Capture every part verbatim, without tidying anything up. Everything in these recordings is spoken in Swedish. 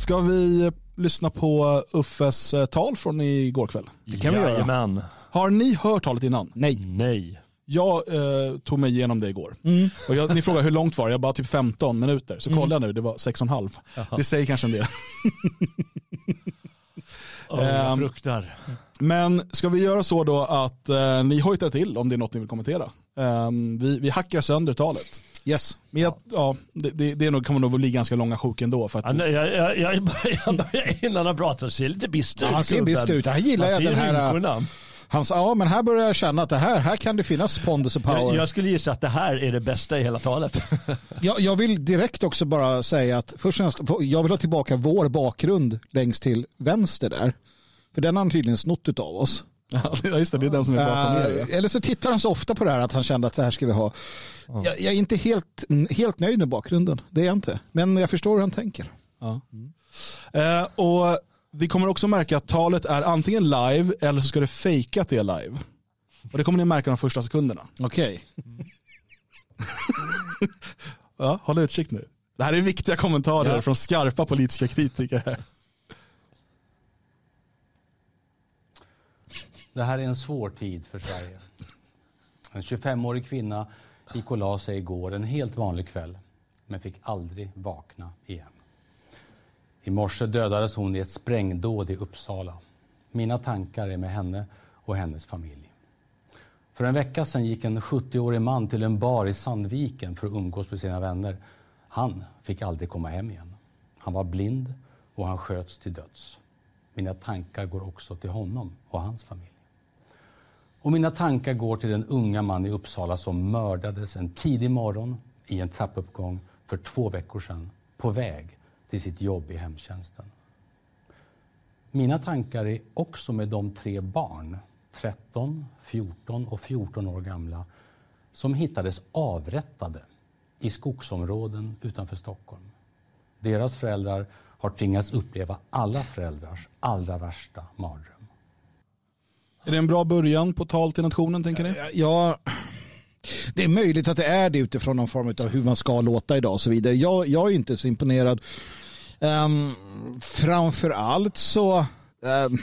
Ska vi lyssna på Uffes tal från igår kväll? Det kan vi göra. Har ni hört talet innan? Nej. Nej. Jag eh, tog mig igenom det igår. Mm. Och jag, ni frågar hur långt var det? Jag bara typ femton minuter. Så kolla mm. nu, det var sex och en halv. Aha. Det säger kanske en del. Oh, jag fruktar. Men ska vi göra så då att eh, ni hojtar till om det är något ni vill kommentera. Eh, vi, vi hackar sönder talet. Yes. Men jag, ja, det, det, det är nog, kommer nog att bli ganska långa sjok ändå. För att ja, nej, jag, jag, jag börjar innan han pratar, ser lite bister ut. Ja, han ser bister ut. Han gillar han jag den här... Rymporna. Han sa, ja men här börjar jag känna att det här, här kan det finnas pondus och power. Jag, jag skulle gissa att det här är det bästa i hela talet. jag, jag vill direkt också bara säga att först och nästa, jag vill ha tillbaka vår bakgrund längst till vänster där. För den har han tydligen snott utav oss. Ja just det, det är den som är bakom uh, er. Ja. Eller så tittar han så ofta på det här att han kände att det här ska vi ha. Uh. Jag, jag är inte helt, helt nöjd med bakgrunden, det är jag inte. Men jag förstår hur han tänker. Uh. Mm. Uh, och... Vi kommer också märka att talet är antingen live eller så ska det fejka att det är live. Och det kommer ni märka de första sekunderna. Okej. Okay. Ja, håll utkik nu. Det här är viktiga kommentarer ja. Från skarpa politiska kritiker här. Det här är en svår tid för Sverige. En tjugofemårig kvinna gick och la sig igår en helt vanlig kväll. Men fick aldrig vakna igen. I morse dödades hon i ett sprängdåd i Uppsala. Mina tankar är med henne och hennes familj. För en vecka sedan gick en sjuttioårig man till en bar i Sandviken för att umgås med sina vänner. Han fick aldrig komma hem igen. Han var blind och han sköts till döds. Mina tankar går också till honom och hans familj. Och mina tankar går till den unga man i Uppsala som mördades en tidig morgon i en trappuppgång för två veckor sedan på väg till sitt jobb i hemtjänsten. Mina tankar är också med de tre barn, tretton, fjorton och fjorton år gamla, som hittades avrättade i skogsområden utanför Stockholm. Deras föräldrar har tvingats uppleva alla föräldrars allra värsta mardröm. Är det en bra början på tal till nationen, tänker ni? Ja... Det är möjligt att det är det utifrån någon form av hur man ska låta idag och så vidare. Jag, jag är inte så imponerad. Um, framförallt så... Um,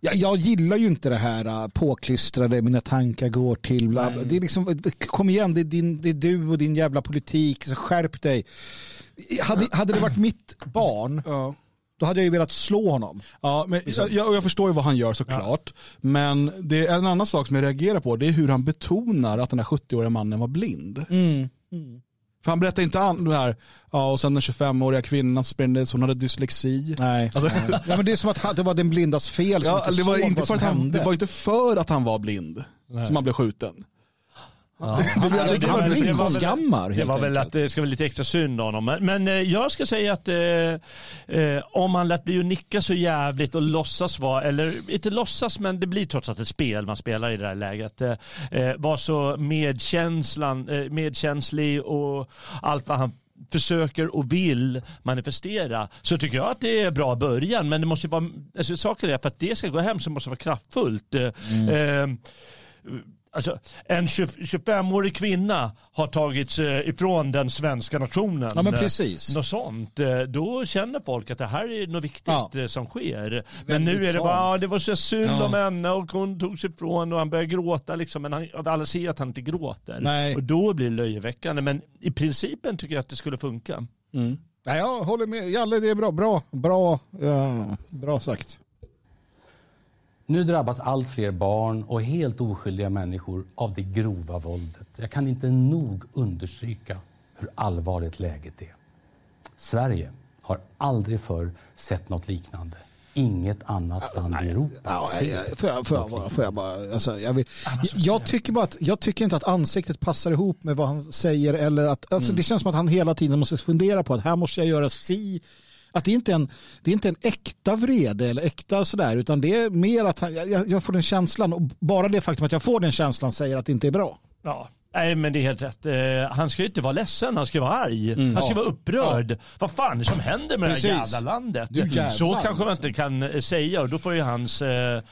jag, jag gillar ju inte det här uh, påklistrade, mina tankar går till... Bla, bla. Det är liksom, kom igen, det är, din, det är du och din jävla politik. Så skärp dig. Hade, hade det varit mitt barn... Ja. Då hade jag ju velat slå honom. Ja, men jag, jag förstår ju vad han gör såklart. Ja. Men det är en annan sak som jag reagerar på. Det är hur han betonar att den här sjuttioåriga mannen var blind. Mm. Mm. För han berättar inte an det här. Ja, och sen den tjugofemåriga kvinnan sprängdes. Hon hade dyslexi. Nej. Alltså, nej. Ja, men det är som att det var den blindas fel. Som ja, inte det, var inte för att han, det var inte för att han var blind nej. Som han blev skjuten. Ja. Det, det, det, det, var, det, det var väl, skammar, det var väl att det ska vara lite extra synd om honom. Men, men jag ska säga att eh, eh, om han lät bli att nicka så jävligt och låtsas vara, eller inte låtsas men det blir trots att ett spel man spelar i det här läget, eh, var så medkänslan, eh, medkänslig och allt vad han försöker och vill manifestera, så tycker jag att det är bra början. Men det måste ju vara, alltså, saker är för att det ska gå hem så måste det vara kraftfullt. Mm. Eh, Alltså, en tjugofemårig kvinna har tagits ifrån den svenska nationen. Ja, men precis. Något sånt. Då känner folk att det här är något viktigt ja. Som sker. Men väldigt nu är det bara, ja, det var så synd ja. Om henne och hon togs ifrån och han börjar gråta liksom. Men han, alla ser att han inte gråter. Nej. Och då blir det löjeväckande. Men i principen tycker jag att det skulle funka. Mm. Ja, jag håller med. Jalle, det är bra. Bra, bra, ja, bra sagt. Nu drabbas allt fler barn och helt oskyldiga människor av det grova våldet. Jag kan inte nog understryka hur allvarligt läget är. Sverige har aldrig förr sett något liknande. Inget annat land i Europa. Jag tycker bara att jag tycker inte att ansiktet passar ihop med vad han säger. Eller att, alltså, mm. Det känns som att han hela tiden måste fundera på att här måste jag göra si. Att det inte är en, det är inte en äkta vrede eller äkta sådär, utan det är mer att han, jag, jag får den känslan, och bara det faktum att jag får den känslan säger att det inte är bra. Ja, Nej, men det är helt rätt. Eh, han ska ju inte vara ledsen, han ska vara arg. Mm. Han ska vara upprörd. Ja. Vad fan är som händer med Precis. det här jävla landet? Du, så kanske man inte kan säga. Och då får ju hans, eh,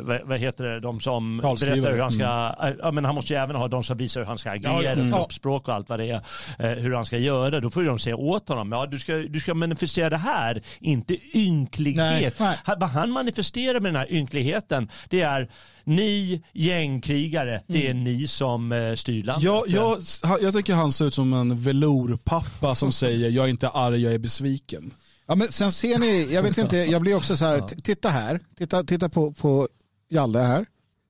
vad, vad heter det, de som berättar hur han ska... Mm. Ja, men han måste ju även ha de som visar hur han ska agera, ja, mm. kroppsspråk och allt vad det är. Eh, hur han ska göra. Då får ju de säga åt honom, ja, du ska, du ska manifestera det här. Inte ynklighet. Nej. Nej. Vad han manifesterar med den här ynkligheten, det är... Ni gängkrigare, det är mm. ni som styr landet. Ja, jag, jag tycker han ser ut som en velourpappa som säger jag är inte arg, jag är besviken. Ja, men sen ser ni, jag vet inte, jag blir också så här, t- titta här, titta, titta på, på Jalle här,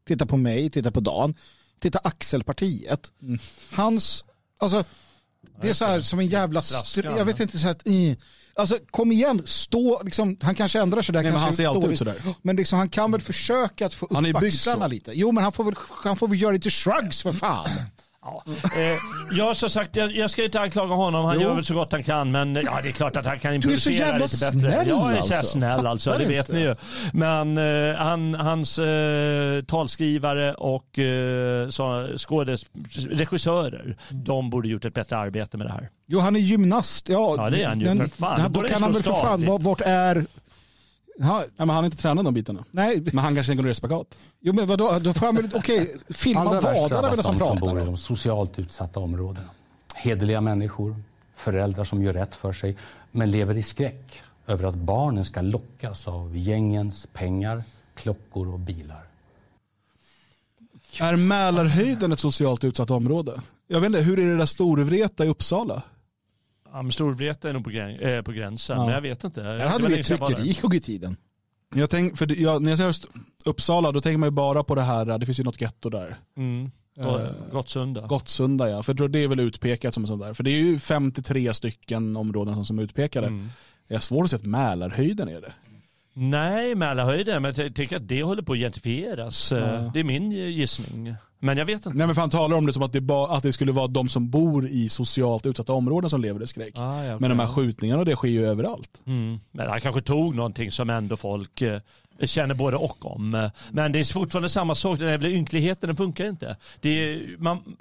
titta på mig, titta på Dan, titta Axelpartiet. Mm. Hans, alltså, det är så här som en jävla, str- jag vet inte så här, i... Alltså, kom igen, stå, liksom, han kanske ändrar sig där. Nej, kanske men han ser alltid dåligt ut sådär. Men liksom, han kan väl försöka att få upp axlarna lite. Jo, men han får väl, han får väl göra lite shrugs, för fan. Ja, eh, jag så sagt, jag, jag ska inte anklaga honom, han jo. gör väl så gott han kan, men ja, det är klart att han kan improvisera lite bättre. Snäll, jag är så alltså. snäll alltså, det inte. vet ni ju. Men eh, han, hans eh, talskrivare och eh, skådespelare, regissörer, de borde gjort ett bättre arbete med det här. Jo, han är gymnast. Ja, ja det är han ju, den, för fan. Den, då kan han väl för fan, vart, vart är... Ja, men han har inte tränat de bitarna. Nej. Men han kanske inte kunde göra spagat. Jo, men vadå? Då får han väl, okej, okay, filma vadarna medan han pratar. Som bor i de socialt utsatta områdena. Hederliga människor, föräldrar som gör rätt för sig, men lever i skräck över att barnen ska lockas av gängens pengar, klockor och bilar. Är Mälarhöjden ett socialt utsatt område? Jag vet inte, hur är det där Storvreta i Uppsala? Ja, men Storvreta är nog på, gräns- äh, på gränsen, ja. men jag vet inte. Här hade vi ett tryckeri i tiden. Jag tänk, för jag, när jag säger Uppsala, då tänker man ju bara på det här, det finns ju något getto där. Mm. Och, eh, Gottsunda. Gottsunda, ja. För jag tror det är väl utpekat som sånt där. För det är ju femtiotre stycken områden som, som är utpekade. Mm. Det är svårt att se att Mälarhöjden är det. Nej, Mälarhöjden, men jag t- tycker att det håller på att identifieras. Ja. Det är min gissning. Men jag vet inte. Nej, men fan talar om det som att det, ba, att det skulle vara de som bor i socialt utsatta områden som lever i skräck. Ah, ja, okay. Men de här skjutningarna, det sker ju överallt. Mm. Men han kanske tog någonting som ändå folk eh, känner både och om. Men det är fortfarande samma sak. Den här ynkligheten, den funkar inte. Det är, man,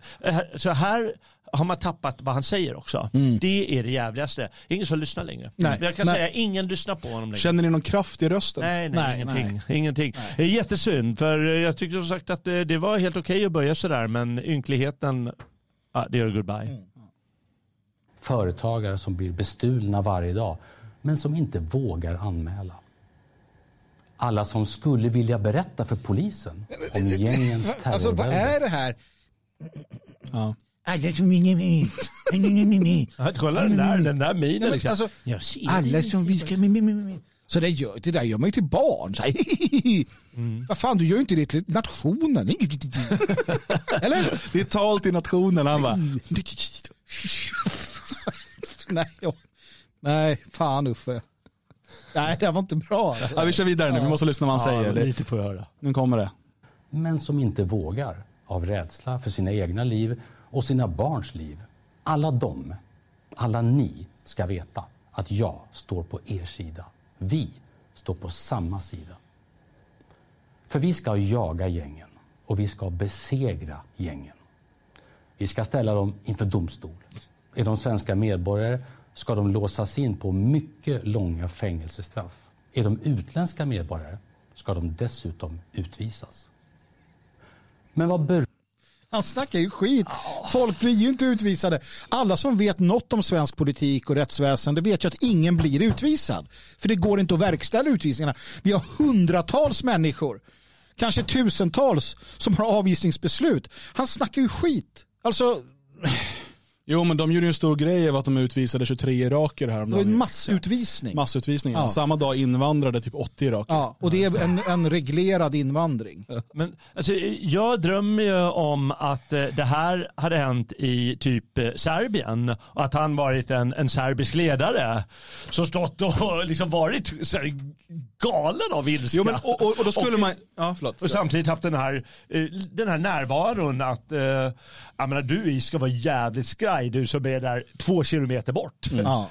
så här... har man tappat vad han säger också. Mm. Det är det jävligaste. Ingen som lyssnar längre. Nej, jag kan nej. säga ingen lyssnar på honom längre. Känner ni någon kraft i rösten? Nej, nej, nej ingenting. Nej. ingenting. Nej. Jättesynd, för jag tyckte som sagt att det, det var helt okej att börja sådär, men ynkligheten, ah, det gör goodbye. Mm. Företagare som blir bestulna varje dag, men som inte vågar anmäla. Alla som skulle vilja berätta för polisen om gängens terrorvälde. Alltså, vad är det här? Ja. Alla som vill med mig. Kolla den där, den där minen. Liksom. Alltså, alla som viskar med mig. Så det, gör, det där gör man ju till barn. Så mm. Vad fan, du gör ju inte det till nationen. Eller? Det är tal till nationen. Han bara... Nej, ja. Nej, fan Uffe. Nej, det var inte bra. Ja, vi kör vidare nu, vi måste lyssna vad han ja, säger. Det. Lite får jag höra. Nu kommer det. Men som inte vågar av rädsla för sina egna liv och sina barns liv. Alla de, alla ni ska veta att jag står på er sida. Vi står på samma sida. För vi ska jaga gängen och vi ska besegra gängen. Vi ska ställa dem inför domstol. Är de svenska medborgare ska de låsas in på mycket långa fängelsestraff. Är de utländska medborgare ska de dessutom utvisas. Men vad beror han snackar ju skit. Folk blir ju inte utvisade. Alla som vet något om svensk politik och rättsväsende vet ju att ingen blir utvisad. För det går inte att verkställa utvisningarna. Vi har hundratals människor, kanske tusentals, som har avvisningsbeslut. Han snackar ju skit. Alltså... Jo, men de gjorde ju en stor grej av att de utvisade tjugotre iraker här. Det var en massutvisning. Massutvisning, ja. Samma dag invandrade typ åttio iraker. Ja, och det är en, en reglerad invandring. Men alltså, jag drömmer ju om att det här hade hänt i typ Serbien. Och att han varit en, en serbisk ledare som stått och liksom varit så här galen av ilska. Jo, men, och, och, och då skulle och, man... Ja, förlåt. Och samtidigt haft den här, den här närvaron att eh, jag menar, du ska vara jävligt skraj. Du som är där två kilometer bort. Mm. Ja.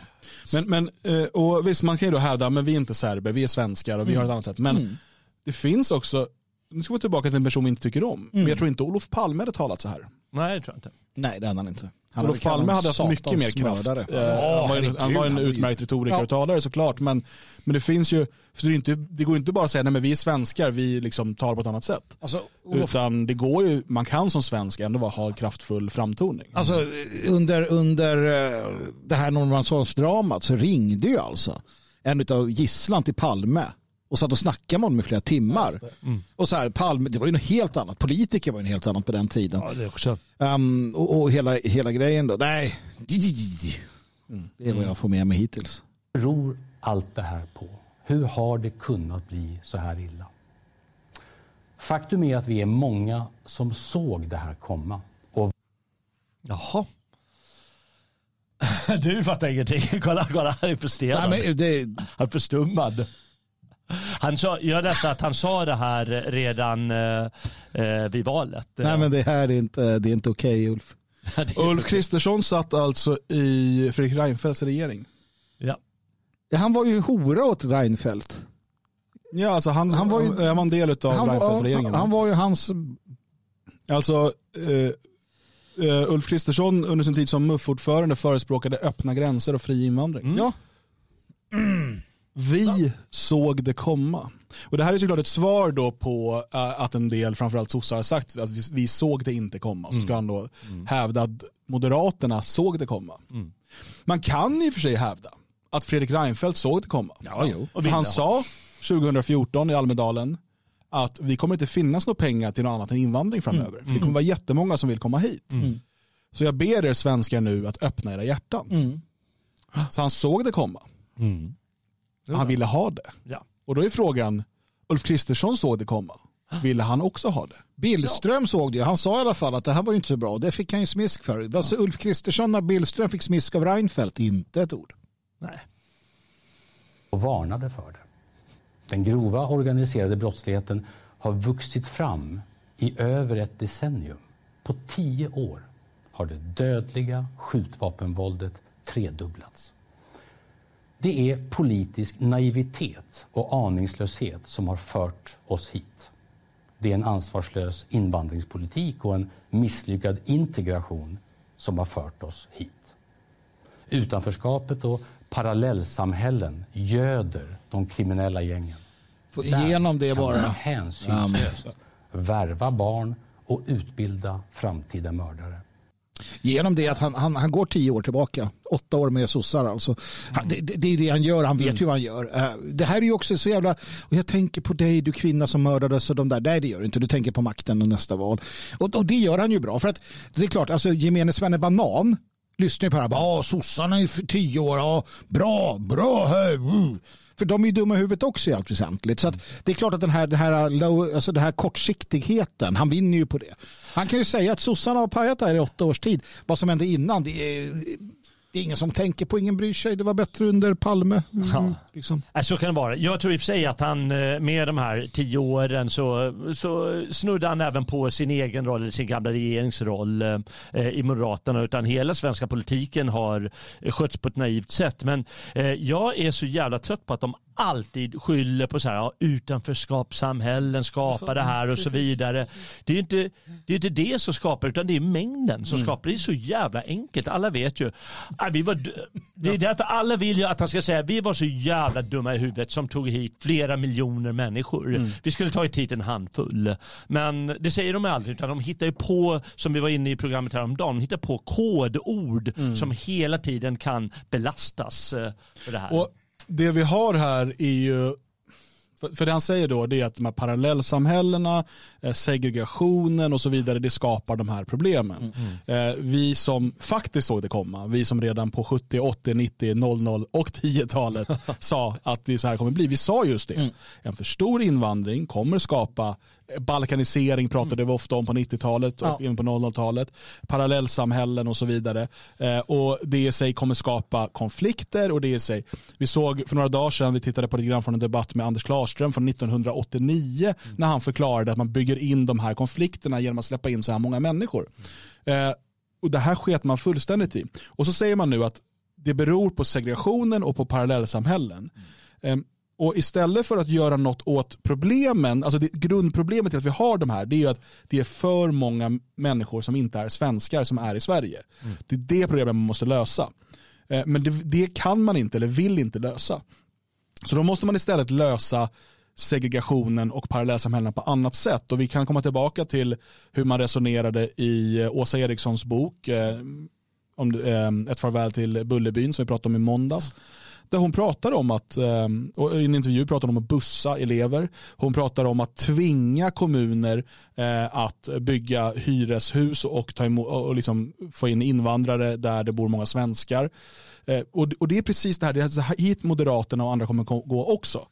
Men, men, och visst, man kan ju då hävda, men vi är inte serber, vi är svenskar och vi mm. har ett annat sätt. Men mm. det finns också, nu ska vi tillbaka till en person vi inte tycker om, mm. men jag tror inte Olof Palme hade talat så här. Nej, det tror jag inte. Nej, det hade han inte. Han Olof Palme hade haft mycket mer kraft. Eh, ja, han, var en, han var en utmärkt retoriker ja. och talare såklart. Men, men det finns ju... För det, inte, det går inte bara att säga nej, men vi är svenskar, vi liksom tar på ett annat sätt. Alltså, Olof... Utan det går ju... Man kan som svensk ändå bara ha kraftfull framtoning. Alltså, under, under det här Normansonsdramat så ringde ju alltså en av gisslan till Palme. Och satt och snackade med honom i flera timmar. Mm. Och så här, Palme, det var ju något helt annat. Politiker var ju något helt annat på den tiden. Ja, det också. Um, och och hela, hela grejen då. Nej, mm. det är vad jag får med mig hittills. Beror allt det här på? Hur har det kunnat bli så här illa? Faktum är att vi är många som såg det här komma. Och... Jaha. Du fattar ingenting. Kolla, kolla. Han är förstenad. Nej, men det... Han är förstummad. Han sa, jag läste att han sa det här redan eh, vid valet. Nej, men det här är inte, det är inte okej, Ulf. Ulf Kristersson satt alltså i Fredrik Reinfeldts regering. Ja. Han var ju hora åt Reinfeldt. Ja, alltså han, han var ju han var en del av Reinfeldt-regeringen. Han var ju hans... Alltså... Eh, Uh, Ulf Kristersson under sin tid som M U F-ordförande förespråkade öppna gränser och fri invandring. Mm. Ja. Mm. Vi ja. såg det komma. Och det här är såklart ett svar då på uh, att en del, framförallt sossar, har sagt att vi, vi såg det inte komma. Mm. Så ska han då mm. hävda att Moderaterna såg det komma. Mm. Man kan i och för sig hävda att Fredrik Reinfeldt såg det komma. Ja, jo. Och han sa tjugofjorton i Almedalen att vi kommer inte finnas några pengar till något annat än invandring framöver. Mm. För det kommer vara jättemånga som vill komma hit. Mm. Så jag ber er svenskar nu att öppna era hjärtan. Mm. Så han såg det komma. Mm. Han ville ha det. Ja. Och då är frågan, Ulf Kristersson såg det komma. Ville han också ha det? Billström ja. såg det. Han sa i alla fall att det här var ju inte så bra. Det fick han ju smisk för. Ja. Alltså Ulf Kristersson när Billström fick smisk av Reinfeldt. Inte ett ord. Nej. Och varnade för det. Den grova organiserade brottsligheten har vuxit fram i över ett decennium. På tio år har det dödliga skjutvapenvåldet tredubblats. Det är politisk naivitet och aningslöshet som har fört oss hit. Det är en ansvarslös invandringspolitik och en misslyckad integration som har fört oss hit. Utanförskapet och parallellsamhällen göder de kriminella gängen. Få igenom det bara. Hänsynslöst. Värva barn och utbilda framtida mördare. Genom det att han, han, han går tio år tillbaka. Åtta år med sossar alltså. Han, det, det är det han gör. Han vet mm. ju vad han gör. Det här är ju också så jävla... Och jag tänker på dig, du kvinna som mördades och de där. Nej, det gör du inte. Du tänker på makten och nästa val. Och, och det gör han ju bra. För att det är klart, alltså gemene Svenne Banan lyssnar ju på det här. Ja, sossarna är för tio år. Ja, bra, bra. Hej. För de är ju dumma i huvudet också i allt väsentligt. Så att det är klart att den här, det här low, alltså den här kortsiktigheten, han vinner ju på det. Han kan ju säga att sossarna har pajat där i åtta års tid. Vad som hände innan, det är, det är ingen som tänker på, ingen bryr sig. Det var bättre under Palme. Mm, ja. liksom. Så kan det vara. Jag tror i och för sig att han med de här tio åren så, så snuddade han även på sin egen roll, sin gamla regeringsroll eh, i Moderaterna. Utan hela svenska politiken har skötts på ett naivt sätt. Men eh, jag är så jävla trött på att de alltid skyller på så här, ja, utanförskapssamhällen skapar det här och så vidare. Det är inte det, är inte det som skapar, utan det är mängden som mm. skapar. Det är så jävla enkelt. Alla vet ju. Vi var, det är därför alla vill ju att han ska säga vi var så jävla dumma i huvudet som tog hit flera miljoner människor. Mm. Vi skulle ta hit en handfull. Men det säger de aldrig, utan de hittar ju på, som vi var inne i programmet här om dagen, de hittar på kodord mm. som hela tiden kan belastas för det här. Och det vi har här är ju, för det han säger då, det är att de här parallellsamhällena, segregationen och så vidare, det skapar de här problemen. Mm. Vi som faktiskt såg det komma, vi som redan på sjuttio, åttio, nittio, noll noll och tio-talet sa att det så här kommer bli. Vi sa just det. Mm. En för stor invandring kommer skapa balkanisering, pratade vi ofta om på nittio-talet och ja. in på noll noll-talet, parallellsamhällen och så vidare. Eh, och det i sig kommer skapa konflikter och det i sig. Vi såg för några dagar sedan, vi tittade på ett program från en debatt med Anders Klarström från nittonhundraåttionio mm. när han förklarade att man bygger in de här konflikterna genom att släppa in så här många människor. Eh, och det här sket man fullständigt i. Och så säger man nu att det beror på segregationen och på parallellsamhällen. Mm. Eh, Och istället för att göra något åt problemen, alltså det, grundproblemet till att vi har de här, det är ju att det är för många människor som inte är svenskar som är i Sverige. Mm. Det är det problemet man måste lösa. Eh, men det, det kan man inte eller vill inte lösa. Så då måste man istället lösa segregationen och parallellsamhällena på annat sätt. Och vi kan komma tillbaka till hur man resonerade i Åsa Erikssons bok eh, om eh, Ett farväl till Bullerbyn som vi pratade om i måndags. Där hon pratar om att, och i en intervju pratar hon om att bussa elever. Hon pratar om att tvinga kommuner att bygga hyreshus och, ta emot, och liksom få in invandrare där det bor många svenskar. Och det är precis det här, det är hit Moderaterna och andra kommer gå också.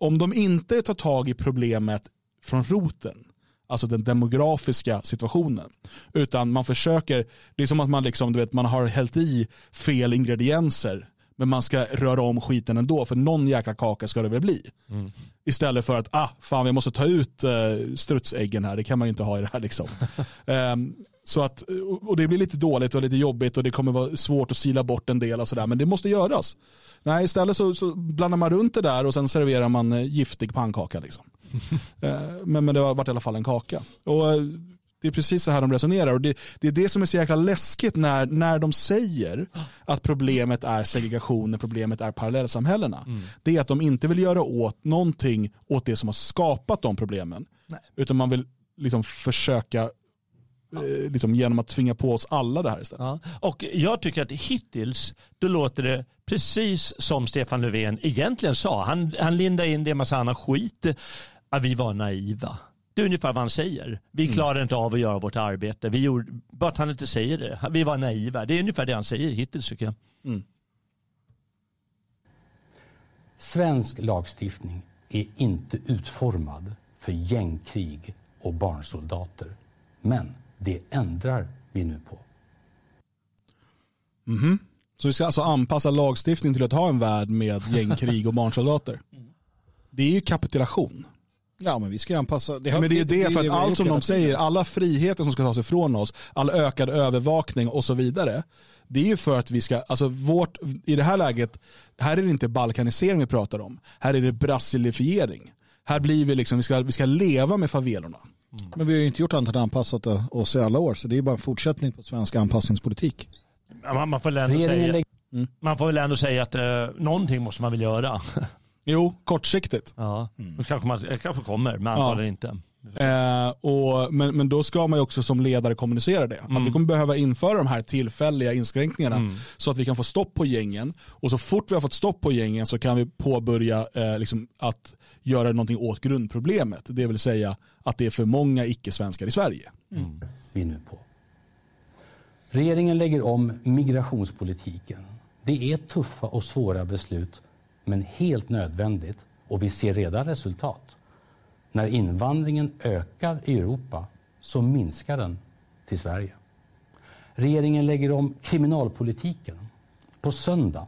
Om de inte tar tag i problemet från roten, alltså den demografiska situationen, utan man försöker, det är som att man, liksom, du vet, man har hällt i fel ingredienser. Men man ska röra om skiten ändå, för någon jäkla kaka ska det väl bli. Mm. Istället för att, ah, fan vi måste ta ut eh, strutsäggen här, det kan man ju inte ha i det här liksom. um, så att, och det blir lite dåligt och lite jobbigt och det kommer vara svårt att sila bort en del och sådär, men det måste göras. Nej, istället så, så blandar man runt det där och sen serverar man giftig pannkaka liksom. uh, men, men det har varit i alla fall en kaka. Och det är precis så här de resonerar och det, det är det som är så jäkla läskigt när, när de säger att problemet är segregationen, problemet är parallellsamhällena. Mm. Det är att de inte vill göra åt någonting åt det som har skapat de problemen. Nej. Utan man vill liksom försöka ja. eh, liksom genom att tvinga på oss alla det här istället. Ja. Och jag tycker att hittills då låter det precis som Stefan Löfven egentligen sa. Han, han lindar in det en massa annan skit. Att vi var naiva. Det är ungefär vad han säger. Vi klarar inte av att göra vårt arbete. Vi gjorde, bara att han inte säger det. Vi var naiva. Det är ungefär det han säger hittills tycker jag. Mm. Svensk lagstiftning är inte utformad för gängkrig och barnsoldater. Men det ändrar vi nu på. Mm-hmm. Så vi ska alltså anpassa lagstiftningen till att ha en värld med gängkrig och barnsoldater. Det är ju kapitulation. Ja, men vi ska anpassa. Det ja, men det är ju det, det för att allt som de säger, alla friheter som ska tas ifrån oss, all ökad övervakning och så vidare, det är ju för att vi ska, alltså vårt, i det här läget, här är det inte balkanisering vi pratar om, här är det brasilifiering. Här blir vi liksom, vi ska, vi ska leva med favelorna. Mm. Men vi har ju inte gjort annat än anpassat oss i alla år, så det är bara en fortsättning på svensk anpassningspolitik. Man, man får väl ändå säga, mm. man får väl ändå säga att eh, någonting måste man väl göra. Jo, kortsiktigt. Ja, mm. kanske, man, kanske kommer, men ja. Antagligen inte. Eh, och, men, men då ska man ju också som ledare kommunicera det. Mm. Att vi kommer behöva införa de här tillfälliga inskränkningarna mm. så att vi kan få stopp på gängen. Och så fort vi har fått stopp på gängen så kan vi påbörja eh, liksom att göra någonting åt grundproblemet. Det vill säga att det är för många icke-svenskar i Sverige. Mm. Vi är nu på. Regeringen lägger om migrationspolitiken. Det är tuffa och svåra beslut, men helt nödvändigt, och vi ser redan resultat. När invandringen ökar i Europa så minskar den till Sverige. Regeringen lägger om kriminalpolitiken. På söndag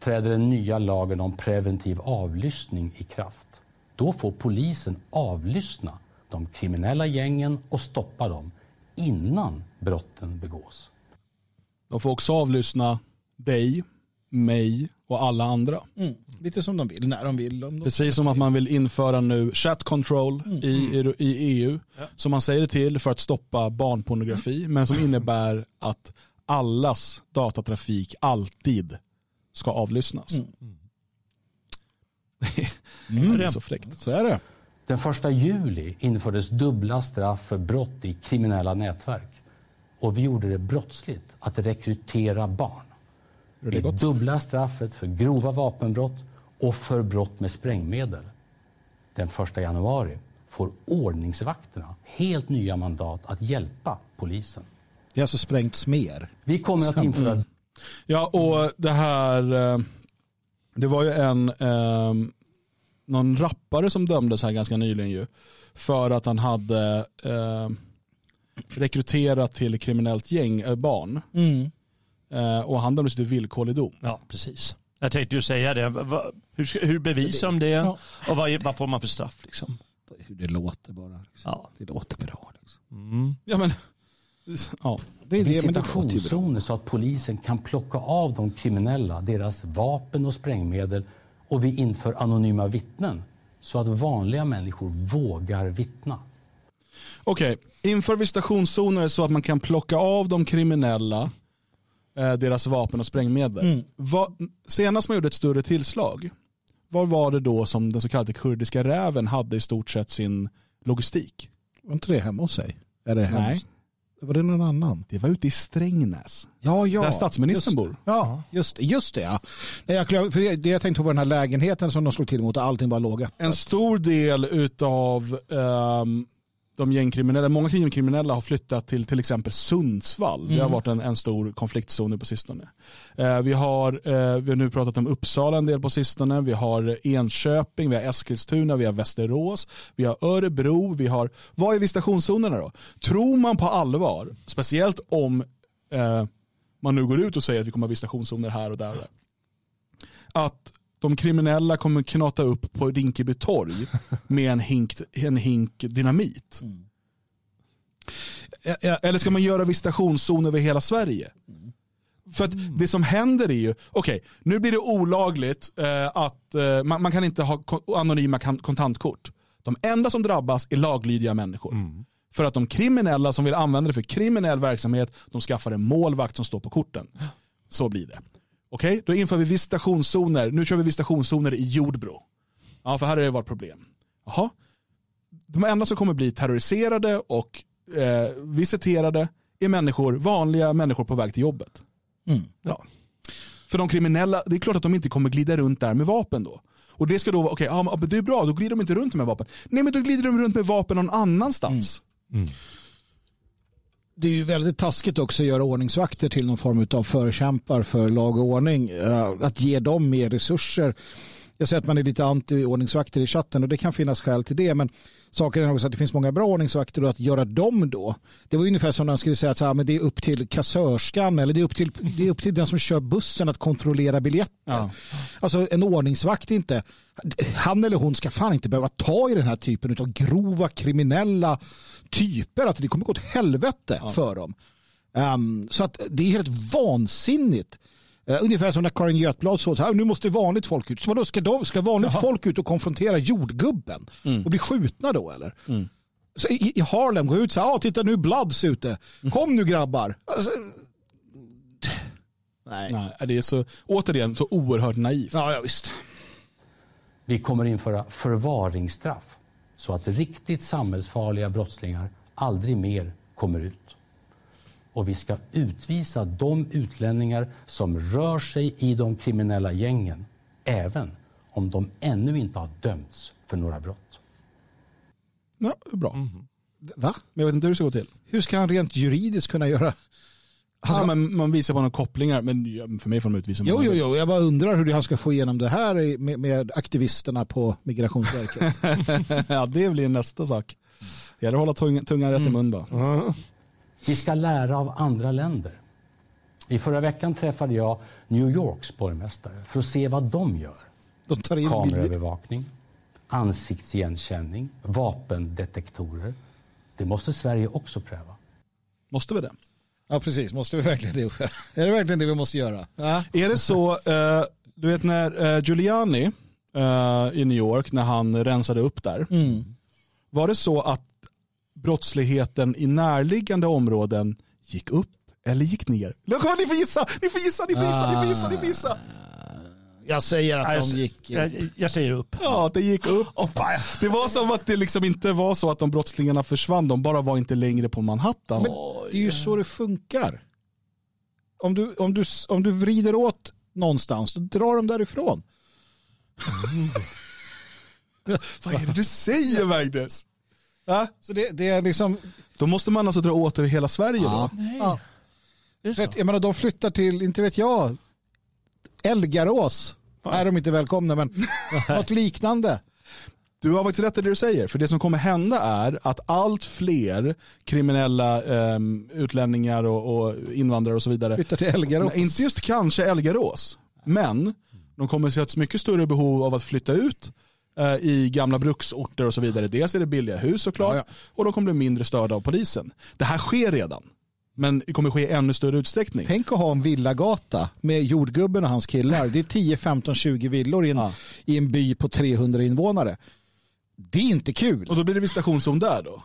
träder den nya lagen om preventiv avlyssning i kraft. Då får polisen avlyssna de kriminella gängen och stoppa dem innan brotten begås. De får också avlyssna dig, mig och alla andra. Mm. Lite som de vill, när de vill. Om de Precis vill. Som att man vill införa nu chat control mm. i, i E U. Ja. Som man säger det till för att stoppa barnpornografi. Mm. Men som innebär att allas datatrafik alltid ska avlyssnas. Mm. Mm. Det är så fräckt. Så är det. Den första juli infördes dubbla straff för brott i kriminella nätverk. Och vi gjorde det brottsligt att rekrytera barn. Det dubbla straffet för grova vapenbrott och för brott med sprängmedel. Den första januari får ordningsvakterna helt nya mandat att hjälpa polisen. Det har alltså sprängts mer. Vi kommer att införa... Mm. Ja, och det här... Det var ju en... Någon rappare som dömdes här ganska nyligen ju. För att han hade rekryterat till kriminellt gäng barn. Mm. Och han dömdes till villkorlig dom. Ja, precis. Jag tänkte ju säga det. Hur, hur bevisar de det? Ja. Och vad, vad får man för straff? Liksom? Hur det låter bara. Liksom. Ja. Det låter bra. Liksom. Mm. Ja, men... Ja. Det är visitationszoner så att polisen kan plocka av de kriminella deras vapen och sprängmedel Och vi inför anonyma vittnen så att vanliga människor vågar vittna. Okej, okay. Inför visitationszoner så att man kan plocka av de kriminella eh, deras vapen och sprängmedel. Mm. Va, senast man gjorde ett större tillslag, vad var det då som den så kallade kurdiska räven hade i stort sett sin logistik? Var inte det hemma hos sig? Är det hemma? Nej. Var det någon annan? Det var ute i Strängnäs. Ja, ja. Där statsministern just, bor. Ja, just, just det. Ja. Det, jag, för det jag tänkte på var den här lägenheten som de slog till mot och allting bara låg öppet. En stor del utav um, de gängkriminella, många gängkriminella har flyttat till till exempel Sundsvall. Mm. Det har varit en, en stor konfliktzon nu på sistone. Uh, vi, har, uh, vi har nu pratat om Uppsala en del på sistone. Vi har Enköping, vi har Eskilstuna, vi har Västerås, vi har Örebro, vi har... Vad är visitationszonerna då? Tror man på allvar, speciellt om uh, man nu går ut och säger att vi kommer ha visitationszoner här och där, att de kriminella kommer knata upp på Rinkeby torg med en hink, en hink dynamit. Mm. Ja, ja. Eller ska man göra visitationszon över hela Sverige? Mm. För att det som händer är ju, okej, okay, nu blir det olagligt eh, att eh, man, man kan inte ha anonyma kontantkort. De enda som drabbas är laglydiga människor. Mm. För att de kriminella som vill använda det för kriminell verksamhet, de skaffar en målvakt som står på korten. Så blir det. Okej, okay, då inför vi visitationszoner. Nu kör vi visitationszoner i Jordbro. Ja, för här är det varit problem. Jaha. De enda som kommer bli terroriserade och eh, visiterade är människor, vanliga människor på väg till jobbet. Mm. Ja. För de kriminella, det är klart att de inte kommer glida runt där med vapen då. Och det ska då vara, okej, okay, ja, men det är bra, då glider de inte runt med vapen. Nej, men då glider de runt med vapen någon annanstans. Mm. Mm. Det är ju väldigt taskigt också att göra ordningsvakter till någon form av förkämpar för lag och ordning. Att ge dem mer resurser. Jag säger att man är lite anti-ordningsvakter i chatten och det kan finnas skäl till det. Men saken är också att det finns många bra ordningsvakter och att göra dem då. Det var ungefär som när man skulle säga att så här, men det är upp till kassörskan eller det är upp till, det är upp till den som kör bussen att kontrollera biljetter. Ja. Alltså en ordningsvakt inte... Han eller hon ska fan inte behöva ta i den här typen av grova kriminella typer. Att det kommer gå åt helvete ja. för dem. Um, så att det är helt vansinnigt. Uh, ungefär som när Karin Götblad såg så här, nu måste vanligt folk ut. Så vadå, ska, de, ska vanligt Jaha. folk ut och konfrontera jordgubben mm. och bli skjutna då eller? Mm. Så i, i Harlem går ut så här, ah, titta nu Blads ute. Kom nu grabbar. Alltså, nej. nej. Det är så, återigen så oerhört naivt. Ja, ja visst. Vi kommer införa förvaringsstraff så att riktigt samhällsfarliga brottslingar aldrig mer kommer ut. Och vi ska utvisa de utlänningar som rör sig i de kriminella gängen, även om de ännu inte har dömts för några brott. Ja, bra. Mm. Va? Men jag vet inte hur det ska gå till. Hur ska han rent juridiskt kunna göra... Alltså, ja, men man visar bara några kopplingar, men för mig får de utvisa. Jo, jo, jo, jag bara undrar hur han ska få igenom det här med, med aktivisterna på Migrationsverket. Ja, det blir nästa sak. Jag håller tungan, tungan rätt mm. i mun bara. Mm. Vi ska lära av andra länder. I förra veckan träffade jag New Yorks borgmästare för att se vad de gör. De tar in kameraövervakning, ansiktsigenkänning, vapendetektorer. Det måste Sverige också pröva. Måste vi det? Ja, precis. Måste vi verkligen det? Är det verkligen det vi måste göra? Ja. Är det så, eh, du vet när eh, Giuliani eh, i New York, när han rensade upp där, mm. var det så att brottsligheten i närliggande områden gick upp eller gick ner? Kom, ni får gissa! Ni får gissa! Ni får gissa! Ni får gissa! Ni får gissa! Jag säger att jag, de gick upp. Jag, jag säger upp. Ja, det gick upp. Oh, det var som att det liksom inte var så att de brottslingarna försvann. De bara var inte längre på Manhattan. Men det är ju så det funkar. Om du, om du, om du vrider åt någonstans, då drar de därifrån. Mm. Vad är det du säger, Magnus? Ja? Så det, det är liksom... Då måste man alltså dra åt över hela Sverige ja. då? Nej. Ja. Vet, jag menar, de flyttar till, inte vet jag... Älgarås. Är de inte välkomna, men något liknande. Du har faktiskt rätt i det du säger. För det som kommer hända är att allt fler kriminella eh, utlänningar och, och invandrare och så vidare. Flyttar till Älgarås. Nej, inte just kanske Älgarås. Men de kommer att se ett mycket större behov av att flytta ut eh, i gamla bruksorter och så vidare. Dels är det billiga hus såklart. Ja, ja. Och de kommer bli mindre störda av polisen. Det här sker redan. Men det kommer ske i ännu större utsträckning. Tänk att ha en villagata med jordgubben och hans killar. Det är tio, femton, tjugo villor i en, ja. i en by på trehundra invånare. Det är inte kul. Och då blir det visitationszon där då.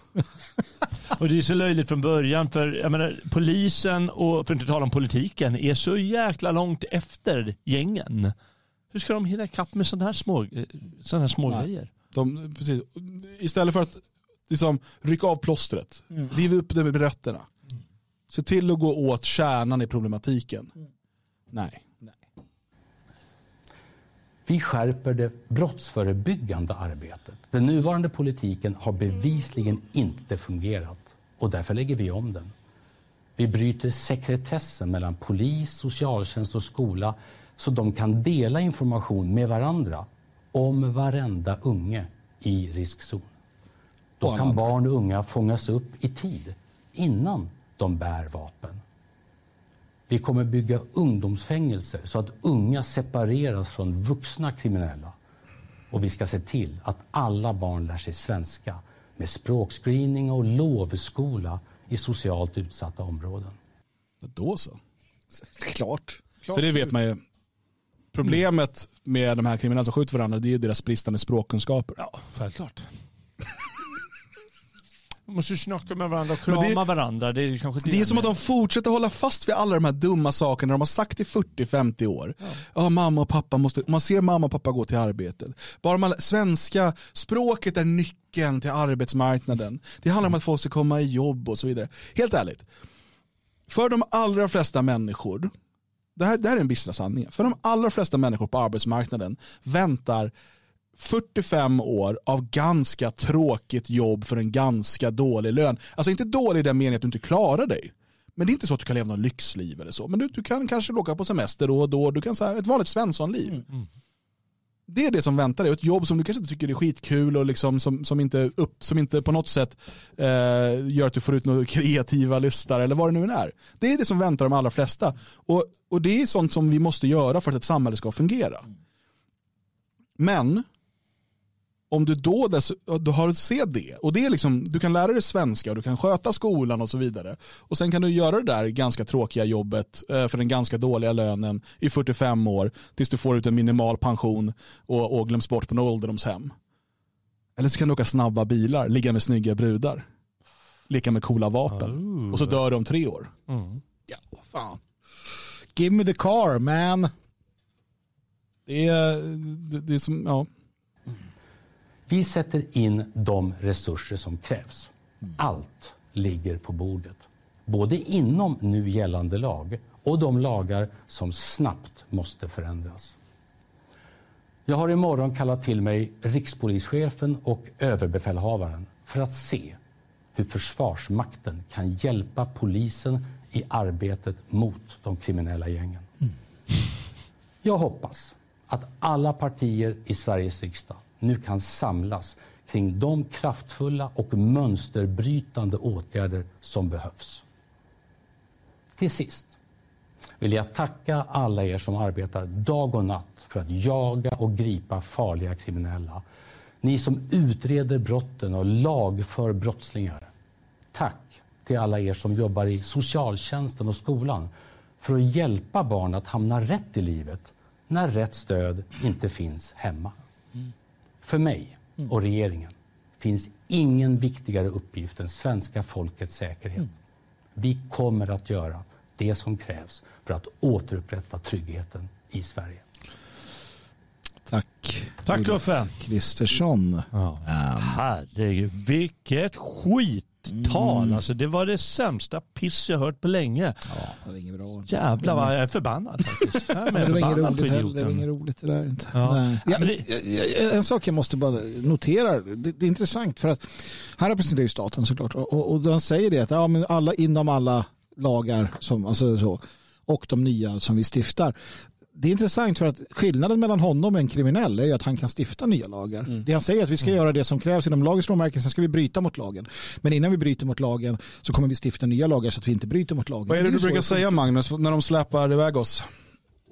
Och det är så löjligt från början. För jag menar, polisen och, för att inte tala om politiken, är så jäkla långt efter gängen. Hur ska de hinna ikapp med sådana här små, sådana här små ja. grejer? De, precis. Istället för att liksom, rycka av plåstret. Mm. Riva upp det med rötterna. Se till att gå åt kärnan i problematiken. Mm. Nej. Nej. Vi skärper det brottsförebyggande arbetet. Den nuvarande politiken har bevisligen inte fungerat. Och därför lägger vi om den. Vi bryter sekretessen mellan polis, socialtjänst och skola. Så de kan dela information med varandra. Om varenda unge i riskzon. Då kan barn och unga fångas upp i tid. Innan de bär vapen. Vi kommer bygga ungdomsfängelser så att unga separeras från vuxna kriminella. Och vi ska se till att alla barn lär sig svenska med språkscreening och lovskola i socialt utsatta områden. Då så. Klart. Klart. För det vet man ju. Problemet med de här kriminella som skjuter varandra, det är ju deras bristande språkkunskaper. Ja, självklart. De måste snacka med varandra och krama det, varandra. Det är, kanske det är som med. Att de fortsätter hålla fast vid alla de här dumma sakerna de har sagt i fyrtio femtio år. Ja, ja mamma och pappa måste... Man ser mamma och pappa gå till arbetet. Bara man, svenska språket är nyckeln till arbetsmarknaden. Det handlar mm. om att folk ska komma i jobb och så vidare. Helt ärligt. För de allra flesta människor... Det här, det här är en bistra sanning. För de allra flesta människor på arbetsmarknaden väntar... fyrtiofem år av ganska tråkigt jobb för en ganska dålig lön. Alltså inte dålig i den meningen att du inte klarar dig. Men det är inte så att du kan leva något lyxliv eller så. Men du, du kan kanske åka på semester då och då. Du kan så här, ett vanligt svenssonliv. Mm. Det är det som väntar dig. Ett jobb som du kanske inte tycker är skitkul och liksom som, som, inte, upp, som inte på något sätt eh, gör att du får ut några kreativa listor eller vad det nu är. Det är det som väntar de allra flesta. Och, och det är sånt som vi måste göra för att ett samhälle ska fungera. Men... Om du då, dess, då har se det, och det är liksom, du kan lära dig svenska och du kan sköta skolan och så vidare. Och sen kan du göra det där ganska tråkiga jobbet för den ganska dåliga lönen i fyrtiofem år tills du får ut en minimal pension och, och glöms bort på något ålderdomshem. Eller så kan du åka snabba bilar, ligga med snygga brudar, leka med coola vapen och så dör du om tre år. Mm. Ja, vad fan. Give me the car, man. Det är, det är som, ja... Vi sätter in de resurser som krävs. Allt ligger på bordet. Både inom nu gällande lag och de lagar som snabbt måste förändras. Jag har imorgon kallat till mig rikspolischefen och överbefälhavaren för att se hur Försvarsmakten kan hjälpa polisen i arbetet mot de kriminella gängen. Jag hoppas att alla partier i Sveriges riksdag nu kan samlas kring de kraftfulla och mönsterbrytande åtgärder som behövs. Till sist vill jag tacka alla er som arbetar dag och natt för att jaga och gripa farliga kriminella. Ni som utreder brotten och lagför brottslingar. Tack till alla er som jobbar i socialtjänsten och skolan för att hjälpa barn att hamna rätt i livet när rätt stöd inte finns hemma. För mig och regeringen finns ingen viktigare uppgift än svenska folkets säkerhet. Vi kommer att göra det som krävs för att återupprätta tryggheten i Sverige. Tack. Tack Ulf Kristersson. Ja. Um. Herregud, vilket skittal. Mm. Alltså, det var det sämsta piss jag hört på länge. Ja, det var inget bra. Jävlar vad jag är förbannad faktiskt. Jag är det, förbannad var roligt, det var inget roligt det där. Inte. Ja. Nej. Ja, det, en sak jag måste bara notera. Det, det är intressant för att här representerar ju staten såklart. Och, och de säger det att ja, men alla, inom alla lagar som, alltså, så, och de nya som vi stiftar. Det är intressant för att skillnaden mellan honom och en kriminell är att han kan stifta nya lagar. Mm. Det han säger är att vi ska mm. göra det som krävs inom lagens råmärken, sen ska vi bryta mot lagen. Men innan vi bryter mot lagen så kommer vi stifta nya lagar så att vi inte bryter mot lagen. Vad är det, det är du brukar säga, Magnus, när de släpar iväg oss?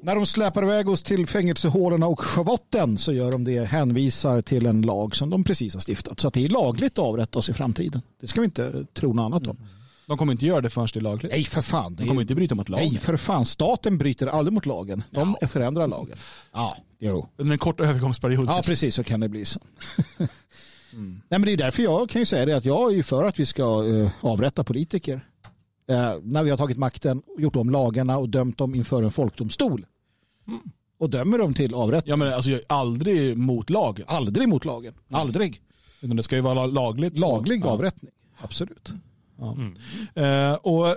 När de släpar iväg oss till fängelsehålorna och schavotten så gör de det, hänvisar till en lag som de precis har stiftat. Så att det är lagligt att avrätta oss i framtiden. Det ska vi inte tro något annat om. Mm. De kommer inte göra det förrän det är lagligt. Nej, för fan. De kommer inte bryta mot lagen. Nej, för fan. Staten bryter aldrig mot lagen. De ja. förändrar lagen. Ja, jo. Under en kort övergångsperiod. Ja, precis. Så kan det bli så. mm. Nej, men det är därför jag kan ju säga det. Att jag är ju för att vi ska uh, avrätta politiker. Uh, när vi har tagit makten, gjort om lagarna och dömt dem inför en folkdomstol. Mm. Och dömer dem till avrättning. Ja, men alltså jag är aldrig mot lagen. Aldrig mot lagen. Mm. Aldrig. Men det ska ju vara lagligt. Laglig ja. avrättning. Absolut. Ja. Mm. Eh, och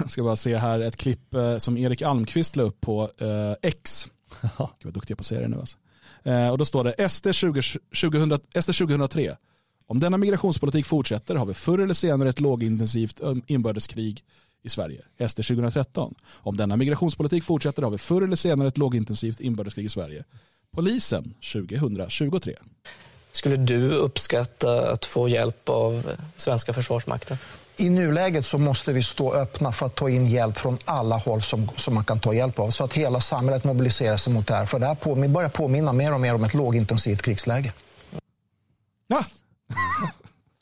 jag ska bara se här ett klipp eh, som Erik Almqvist la upp på eh, X. Gud vad duktig jag på att säga det nu alltså. Eh, och då står det S D, tjugo, tjugohundra, S D tjugohundratre. Om denna migrationspolitik fortsätter har vi förr eller senare ett lågintensivt inbördeskrig i Sverige. S D tjugohundratretton. Om denna migrationspolitik fortsätter har vi förr eller senare ett lågintensivt inbördeskrig i Sverige. Polisen tjugohundratjugotre. Skulle du uppskatta att få hjälp av svenska försvarsmakten? I nuläget så måste vi stå öppna för att ta in hjälp från alla håll som, som man kan ta hjälp av. Så att hela samhället mobiliserar sig mot det här. För det här på, vi börjar påminna mer och mer om ett lågintensivt krigsläge. Ja.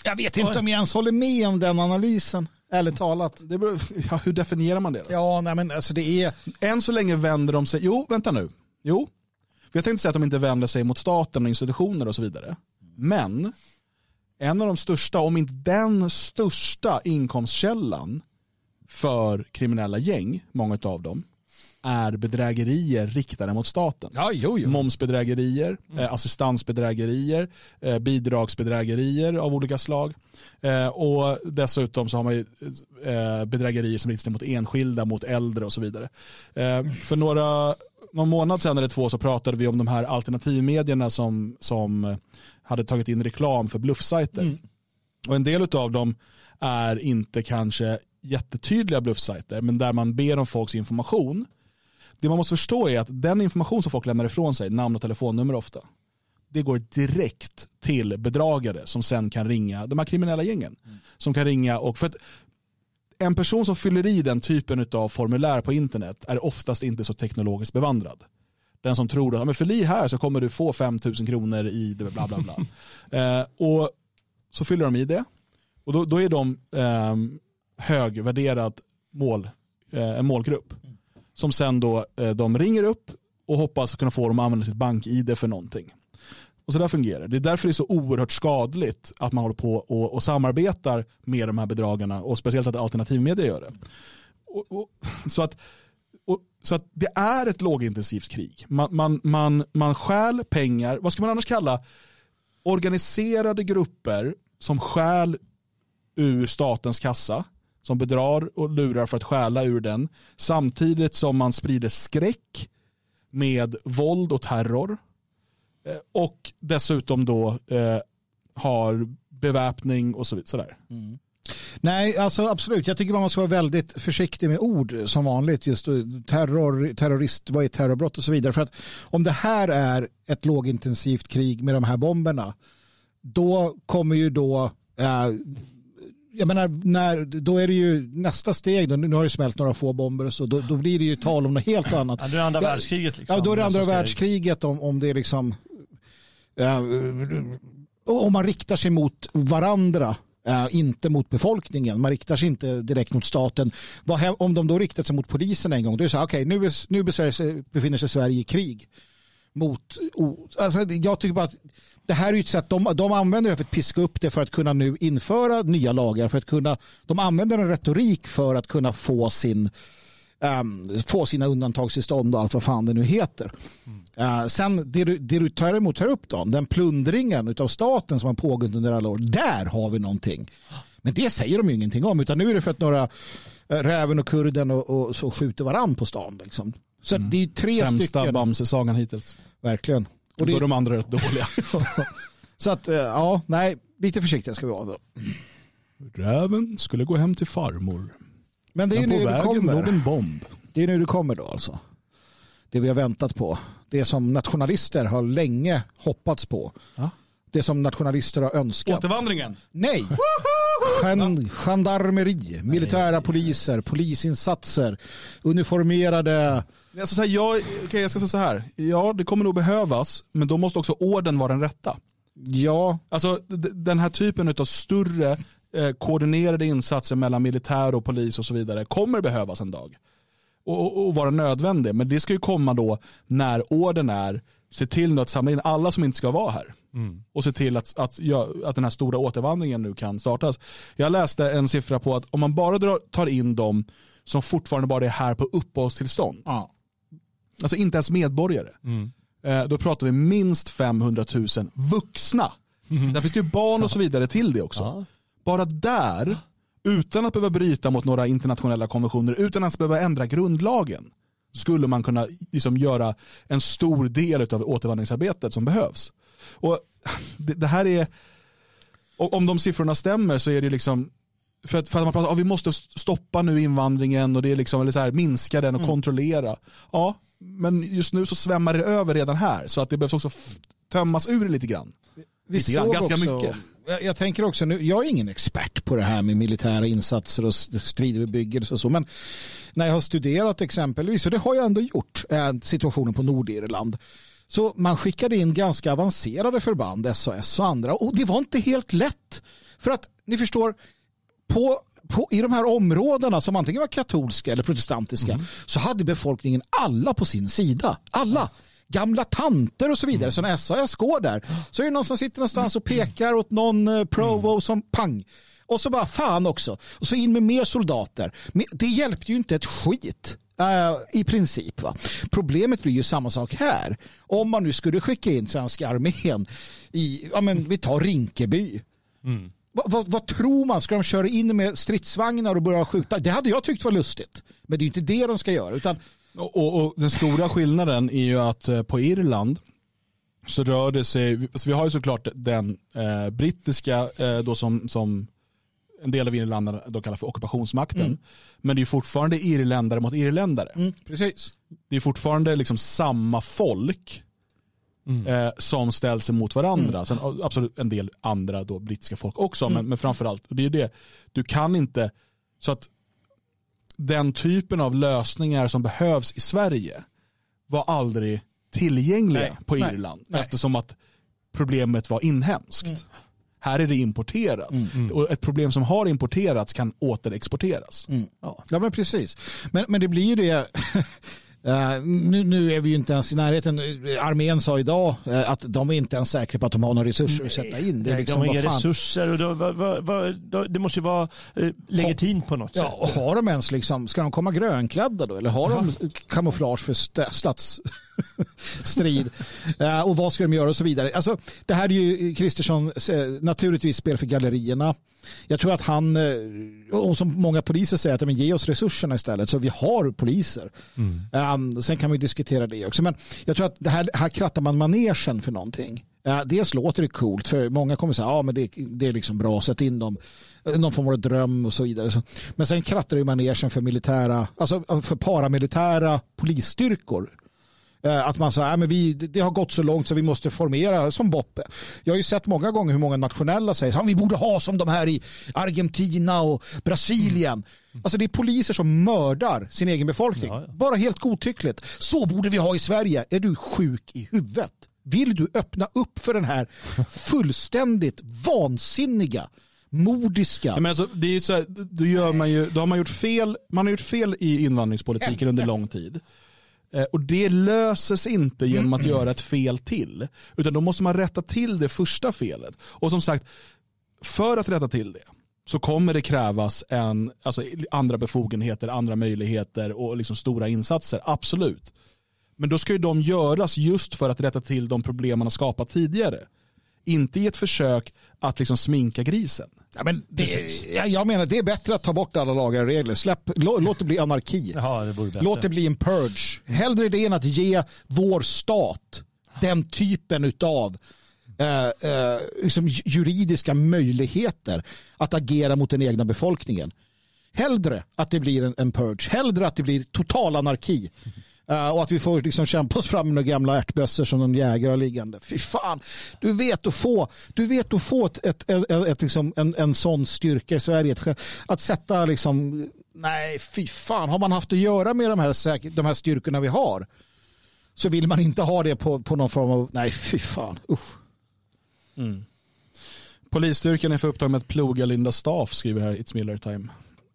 Jag vet inte Oj. om jag ens håller med om den analysen. Eller talat. Det beror, ja, hur definierar man det då? Ja, nej, men alltså det är... Än så länge vänder de sig... Jo, vänta nu. Jo. För jag tänkte säga att de inte vänder sig mot staten och institutioner och så vidare. Men en av de största, om inte den största inkomstkällan för kriminella gäng, många av dem, är bedrägerier riktade mot staten. Ja, jo, jo. Momsbedrägerier, eh, assistansbedrägerier, eh, bidragsbedrägerier av olika slag. Eh, och dessutom så har man ju eh, bedrägerier som riktas mot enskilda, mot äldre och så vidare. Eh, för några... Någon månad sedan eller två så pratade vi om de här alternativmedierna som, som hade tagit in reklam för bluffsajter. Mm. Och en del av dem är inte kanske jättetydliga bluffsajter, men där man ber om folks information. Det man måste förstå är att den information som folk lämnar ifrån sig, namn och telefonnummer ofta, det går direkt till bedragare som sen kan ringa, de här kriminella gängen, mm. som kan ringa och... för att, en person som fyller i den typen av formulär på internet är oftast inte så teknologiskt bevandrad. Den som tror att men fyll i här så kommer du få fem tusen kronor i bla bla bla. eh, och så fyller de i det. Och då, då är de eh, högvärderad mål, eh, en målgrupp. Som sen då eh, de ringer upp och hoppas kunna få dem att använda sitt bank-I D för någonting. Och så där fungerar det. Är därför det är så oerhört skadligt att man håller på och, och samarbetar med de här bedragarna och speciellt att alternativmedia gör det. Och, och, så, att, och, så att det är ett lågintensivt krig. Man, man, man, man stjäl pengar. Vad ska man annars kalla organiserade grupper som stjäl ur statens kassa, som bedrar och lurar för att stjäla ur den, samtidigt som man sprider skräck med våld och terror. Och dessutom då eh, har beväpning och så vidare. Sådär. Mm. Nej, alltså absolut. Jag tycker man ska vara väldigt försiktig med ord som vanligt. Just terror, terrorist, vad är terrorbrott och så vidare. För att om det här är ett lågintensivt krig med de här bomberna, då kommer ju då... Eh, jag menar, när, då är det ju nästa steg, då, nu har det smält några få bomber och så, då, då blir det ju tal om något helt annat. Ja, det är andra världskriget liksom. Ja, då är det andra världskriget om, om det är liksom... Äh, om man riktar sig mot varandra, äh, inte mot befolkningen. Man riktar sig inte direkt mot staten. Vad, om de då riktar sig mot polisen en gång, då är det så här, okej, okay, nu, nu befinner sig Sverige i krig. Mot, alltså jag tycker bara att det här är ju ett sätt, de, de använder det för att piska upp det för att kunna nu införa nya lagar, för att kunna, de använder en retorik för att kunna få sin um, få sina undantagstillstånd och allt vad fan det nu heter. Mm. Uh, sen det du, det du tar emot här upp då, den plundringen utav staten som har pågått under alla år, där har vi någonting. Men det säger de ju ingenting om, utan nu är det för att några räven och kurden och, och så skjuter varann på stan liksom. Så mm. det är tre Sämsta stycken. Sämsta Bamse-sagan hittills. Verkligen. Och, och då är de andra rätt dåliga. Så att, ja, nej, lite försiktiga ska vi vara då. Räven skulle gå hem till farmor. Men det är ju nu du kommer. Låg en bomb. Det är nu du kommer då alltså. Det vi har väntat på. Det som nationalister har länge hoppats på. Ja. Det som nationalister har önskat. Återvandringen? Nej. Gen- gendarmeri, militära nej, poliser, nej. polisinsatser, uniformerade... Jag ska, säga, jag, okay, jag ska säga så här. Ja, det kommer nog behövas, men då måste också orden vara den rätta. Ja. Alltså, d- den här typen av större eh, koordinerade insatser mellan militär och polis och så vidare kommer behövas en dag. Och, och vara nödvändig. Men det ska ju komma då när orden är se till nu att samla in alla som inte ska vara här. Mm. Och se till att, att, att den här stora återvandringen nu kan startas. Jag läste en siffra på att om man bara drar, tar in dem som fortfarande bara är här på uppehållstillstånd. Ja. Alltså inte ens medborgare. Mm. Eh, då pratar vi minst femhundratusen vuxna. Mm. Där finns det ju barn och så vidare till det också. Ja. Bara där, utan att behöva bryta mot några internationella konventioner, utan att behöva ändra grundlagen, skulle man kunna liksom göra en stor del av återvandringsarbetet som behövs. Och det, det här är, om de siffrorna stämmer så är det liksom, för att, för att man pratar, ah, vi måste stoppa nu invandringen och det är liksom, eller så här, minska den och mm. kontrollera. Ja, men just nu så svämmar det över redan här, så att det behövs också f- tömmas ur lite grann. Vi såg ganska också, mycket. Jag, jag tänker också nu, jag är ingen expert på det här med militära insatser och strider vid byggelse och så, men när jag har studerat exempelvis, och det har jag ändå gjort, situationen på Nordirland, så man skickade in ganska avancerade förband, S O S och andra, och det var inte helt lätt. För att, ni förstår, på, på, i de här områdena som antingen var katolska eller protestantiska, mm. så hade befolkningen alla på sin sida. Alla! Gamla tanter och så vidare. Mm. Så när S A S går där så är det någon som sitter någonstans och pekar åt någon provo mm. som pang. Och så bara fan också. Och så in med mer soldater. Det hjälpte ju inte ett skit. Uh, I princip. Va? Problemet blir ju samma sak här. Om man nu skulle skicka in svenska armén i, ja men vi tar Rinkeby. Mm. Va, va, vad tror man? Ska de köra in med stridsvagnar och börja skjuta? Det hade jag tyckt var lustigt. Men det är ju inte det de ska göra, utan Och, och, och den stora skillnaden är ju att eh, på Irland så rör det sig, alltså vi har ju såklart den eh, brittiska eh, då som, som en del av Irland då kallar för ockupationsmakten, mm. men det är ju fortfarande irländare mot irländare. Mm, precis. Det är fortfarande liksom samma folk mm. eh, som ställs emot varandra. Mm. Sen absolut en del andra då brittiska folk också, mm. men, men framförallt, det är ju det, du kan inte, så att den typen av lösningar som behövs i Sverige var aldrig tillgängliga nej, på Irland nej, eftersom nej. att problemet var inhemskt. Mm. Här är det importerat. Mm, mm. Och ett problem som har importerats kan återexporteras. Mm. Ja. ja, men precis. Men, men det blir ju det... Uh, nu, nu är vi ju inte ens i närheten. Armén sa idag uh, att de är inte ens säkra på att de har några resurser nej, att sätta in. Det är nej, liksom, de har inga resurser och då, va, va, va, då, det måste ju vara uh, legitimt på något ja, sätt. Har de ens liksom, ska de komma grönklädda då? Eller har de ja. kamouflage för st- statsstrid? uh, och vad ska de göra och så vidare? Alltså, det här är ju Kristersson uh, naturligtvis spel för gallerierna. Jag tror att han, uh, och som många poliser säger, att men, ge oss resurserna istället så vi har poliser. Mm. Uh, Um, sen kan vi diskutera det också, men jag tror att det här, här krattar man manegen för någonting. Uh, dels låter det coolt, för många kommer säga ja, men det, det är liksom bra, sätt in dem, någon form av dröm och så vidare. Så, men sen krattar det manegen för militära, alltså för paramilitära polisstyrkor. Uh, att man säger, ja, men vi, det har gått så långt så vi måste formera som Boppe. Jag har ju sett många gånger hur många nationella säger så, vi borde ha som de här i Argentina och Brasilien. Mm. Alltså det är poliser som mördar sin egen befolkning. Ja, ja. Bara helt godtyckligt. Så borde vi ha i Sverige. Är du sjuk i huvudet? Vill du öppna upp för den här fullständigt vansinniga mordiska? Ja, men alltså, det är ju så här, då gör man ju, då har man gjort fel. Man har gjort fel i invandringspolitiken under lång tid. Och det löses inte genom att göra ett fel till, utan då måste man rätta till det första felet. Och som sagt, för att rätta till det så kommer det krävas en, alltså andra befogenheter, andra möjligheter och liksom stora insatser, absolut. Men då ska ju de göras just för att rätta till de problem man har skapat tidigare. Inte i ett försök att liksom sminka grisen. Ja, men det, jag menar, det är bättre att ta bort alla lagar och regler. Släpp, lå, låt det bli anarki. Jaha, det borde låt det bli en purge. Hellre det än att ge vår stat den typen av eh, eh, liksom juridiska möjligheter att agera mot den egna befolkningen. Hellre att det blir en, en purge. Hellre att det blir total anarki. Uh, och att vi får liksom kämpa oss fram med gamla ärtbössor som de jägare har liggande. Fy fan, du vet att få, du vet att få ett, ett, ett, ett, liksom en, en sån styrka i Sverige. Att sätta liksom, nej fy fan, har man haft att göra med de här, de här styrkorna vi har så vill man inte ha det på, på någon form av, nej fy fan, usch. Mm. Polisstyrkan är för upptagen med att ploga Linda Staff, skriver här It's Miller Time.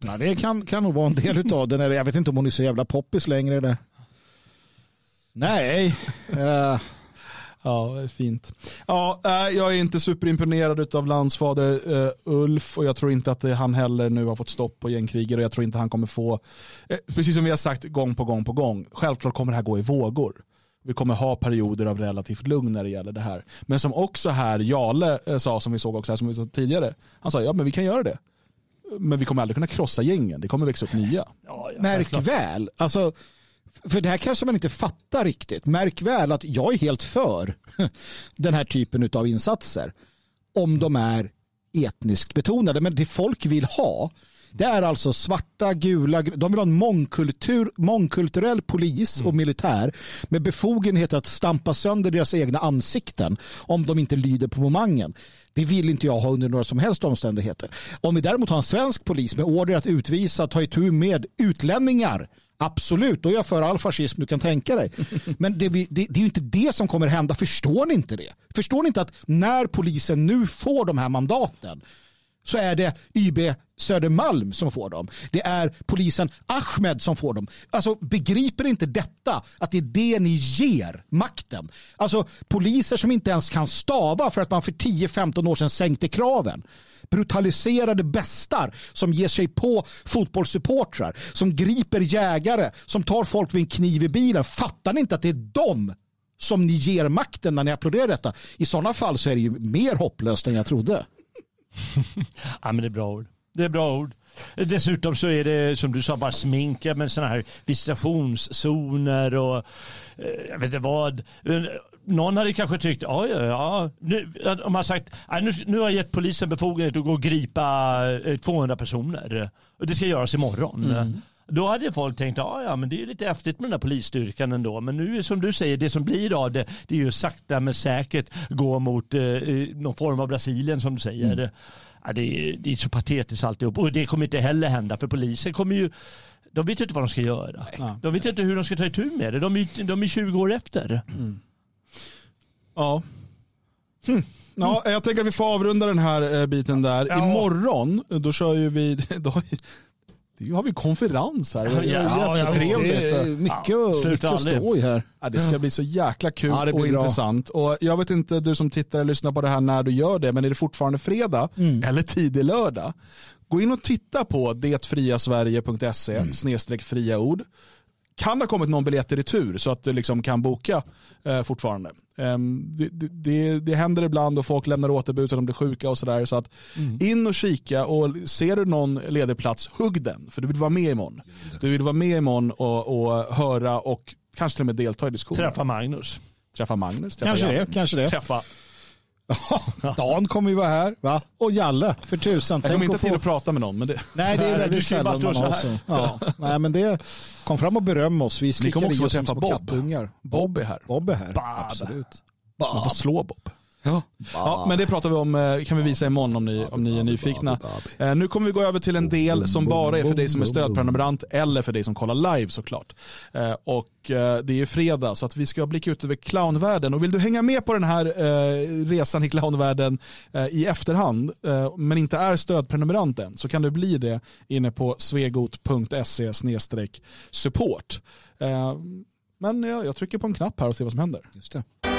Ja, det kan, kan nog vara en del utav den. Jag vet inte om hon är så jävla poppis längre. Eller? Nej. Uh. Ja, fint. Ja, jag är inte superimponerad utav landsfader uh, Ulf, och jag tror inte att han heller nu har fått stopp på gängkriget, och jag tror inte han kommer få, eh, precis som vi har sagt gång på gång på gång, självklart kommer det här gå i vågor. Vi kommer ha perioder av relativt lugn när det gäller det här. Men som också här Jale eh, sa, som vi såg också här, som vi såg tidigare, han sa, ja men vi kan göra det. Men vi kommer aldrig kunna krossa gängen, det kommer växa upp nya. Ja, ja, märk väl, alltså, för det här kanske man inte fattar riktigt. Märk väl att jag är helt för den här typen av insatser om de är etniskt betonade. Men det folk vill ha, det är alltså svarta, gula, de vill ha en mångkultur, mångkulturell polis och militär med befogenheter att stampa sönder deras egna ansikten om de inte lyder på momangen. Det vill inte jag ha under några som helst omständigheter. Om vi däremot har en svensk polis med order att utvisa, ta itu med utlänningar, absolut, och jag för all fascism du kan tänka dig. Men det, det, det är ju inte det som kommer hända. Förstår ni inte det? Förstår ni inte att när polisen nu får de här mandaten, så är det Y B Södermalm som får dem. Det är polisen Ahmed som får dem. Alltså, begriper inte detta att det är det ni ger makten? Alltså, poliser som inte ens kan stava för att man för tio femton år sedan sänkte kraven. Brutaliserade bästar som ger sig på fotbollssupportrar, som griper jägare, som tar folk med en kniv i bilen. Fattar ni inte att det är dem som ni ger makten när ni applåderar detta? I sådana fall så är det ju mer hopplöst än jag trodde. Ja, men det är bra ord. Det är bra ord. Dessutom så är det, som du sa, bara sminka med sådana här visitationszoner och jag vet inte vad. Någon hade kanske tyckt, ja, ja, ja. Nu, om man sagt, nu, nu har jag gett polisen befogenhet att gå och gripa tvåhundra personer. Och det ska göras imorgon. Mm. Då hade folk tänkt, ja, ja, men det är ju lite häftigt med den där polisstyrkan ändå. Men nu, som du säger, det som blir av det, det är ju sakta men säkert gå mot eh, någon form av Brasilien, som du säger. Mm. Ja, det, är, det är så patetiskt alltihop. Och det kommer inte heller hända, för polisen kommer ju, de vet ju inte vad de ska göra. Ja. De vet ju inte hur de ska ta itu med det. De är, de är tjugo år efter. Mm. Ja. Hm. Ja, jag tänker att vi får avrunda den här biten där. Ja. Imorgon, då kör ju vi... Då, nu har vi konferens här. Ja, ja, ja, trevligt. Mycket, ja, mycket stå i här. Ja, det ska bli så jäkla kul, ja, och bra. Intressant. Och jag vet inte, du som tittar och lyssnar på det här när du gör det, men är det fortfarande fredag mm. eller tidig lördag? Gå in och titta på detfriasverige.se mm. snedstreck fria ord. Kan ha kommit någon biljett i retur så att du liksom kan boka eh, fortfarande. Eh, det, det, det händer ibland och folk lämnar återbud så att de blir sjuka och sådär. Så att mm. in och kika, och ser du någon ledig plats, hugg den. För du vill vara med imorgon. Du vill vara med imorgon och, och höra och kanske till och med delta i diskussionen. Träffa Magnus. Träffa Magnus. Träffa kanske Jan. det, kanske det. Träffa... Ja, Dan kommer ju vara här, va? Och Jalle, för tusan. Jag kommer inte till få... att prata med någon, men det... Nej, det är väldigt sällan man har så. Ja. Nej, men det... Kom fram och beröm oss. Vi ni kommer också att träffa Bob. Kattungar. Bob är här. Bob är här, Bob. Absolut. Bob. Man får slå Bob. Ja. Ja, men det pratar vi om, kan vi visa imorgon om ni, om ni är nyfikna. Eh, nu kommer vi gå över till en del som bara är för dig som är stödprenumerant eller för dig som kollar live, såklart. Eh, och eh, det är fredag, så att vi ska blicka ut över clownvärlden. Och vill du hänga med på den här eh, resan i clownvärlden eh, i efterhand, eh, men inte är stödprenumerant än, så kan du bli det inne på svegot punkt se slash support. Eh, men jag, jag trycker på en knapp här och ser vad som händer. Just det.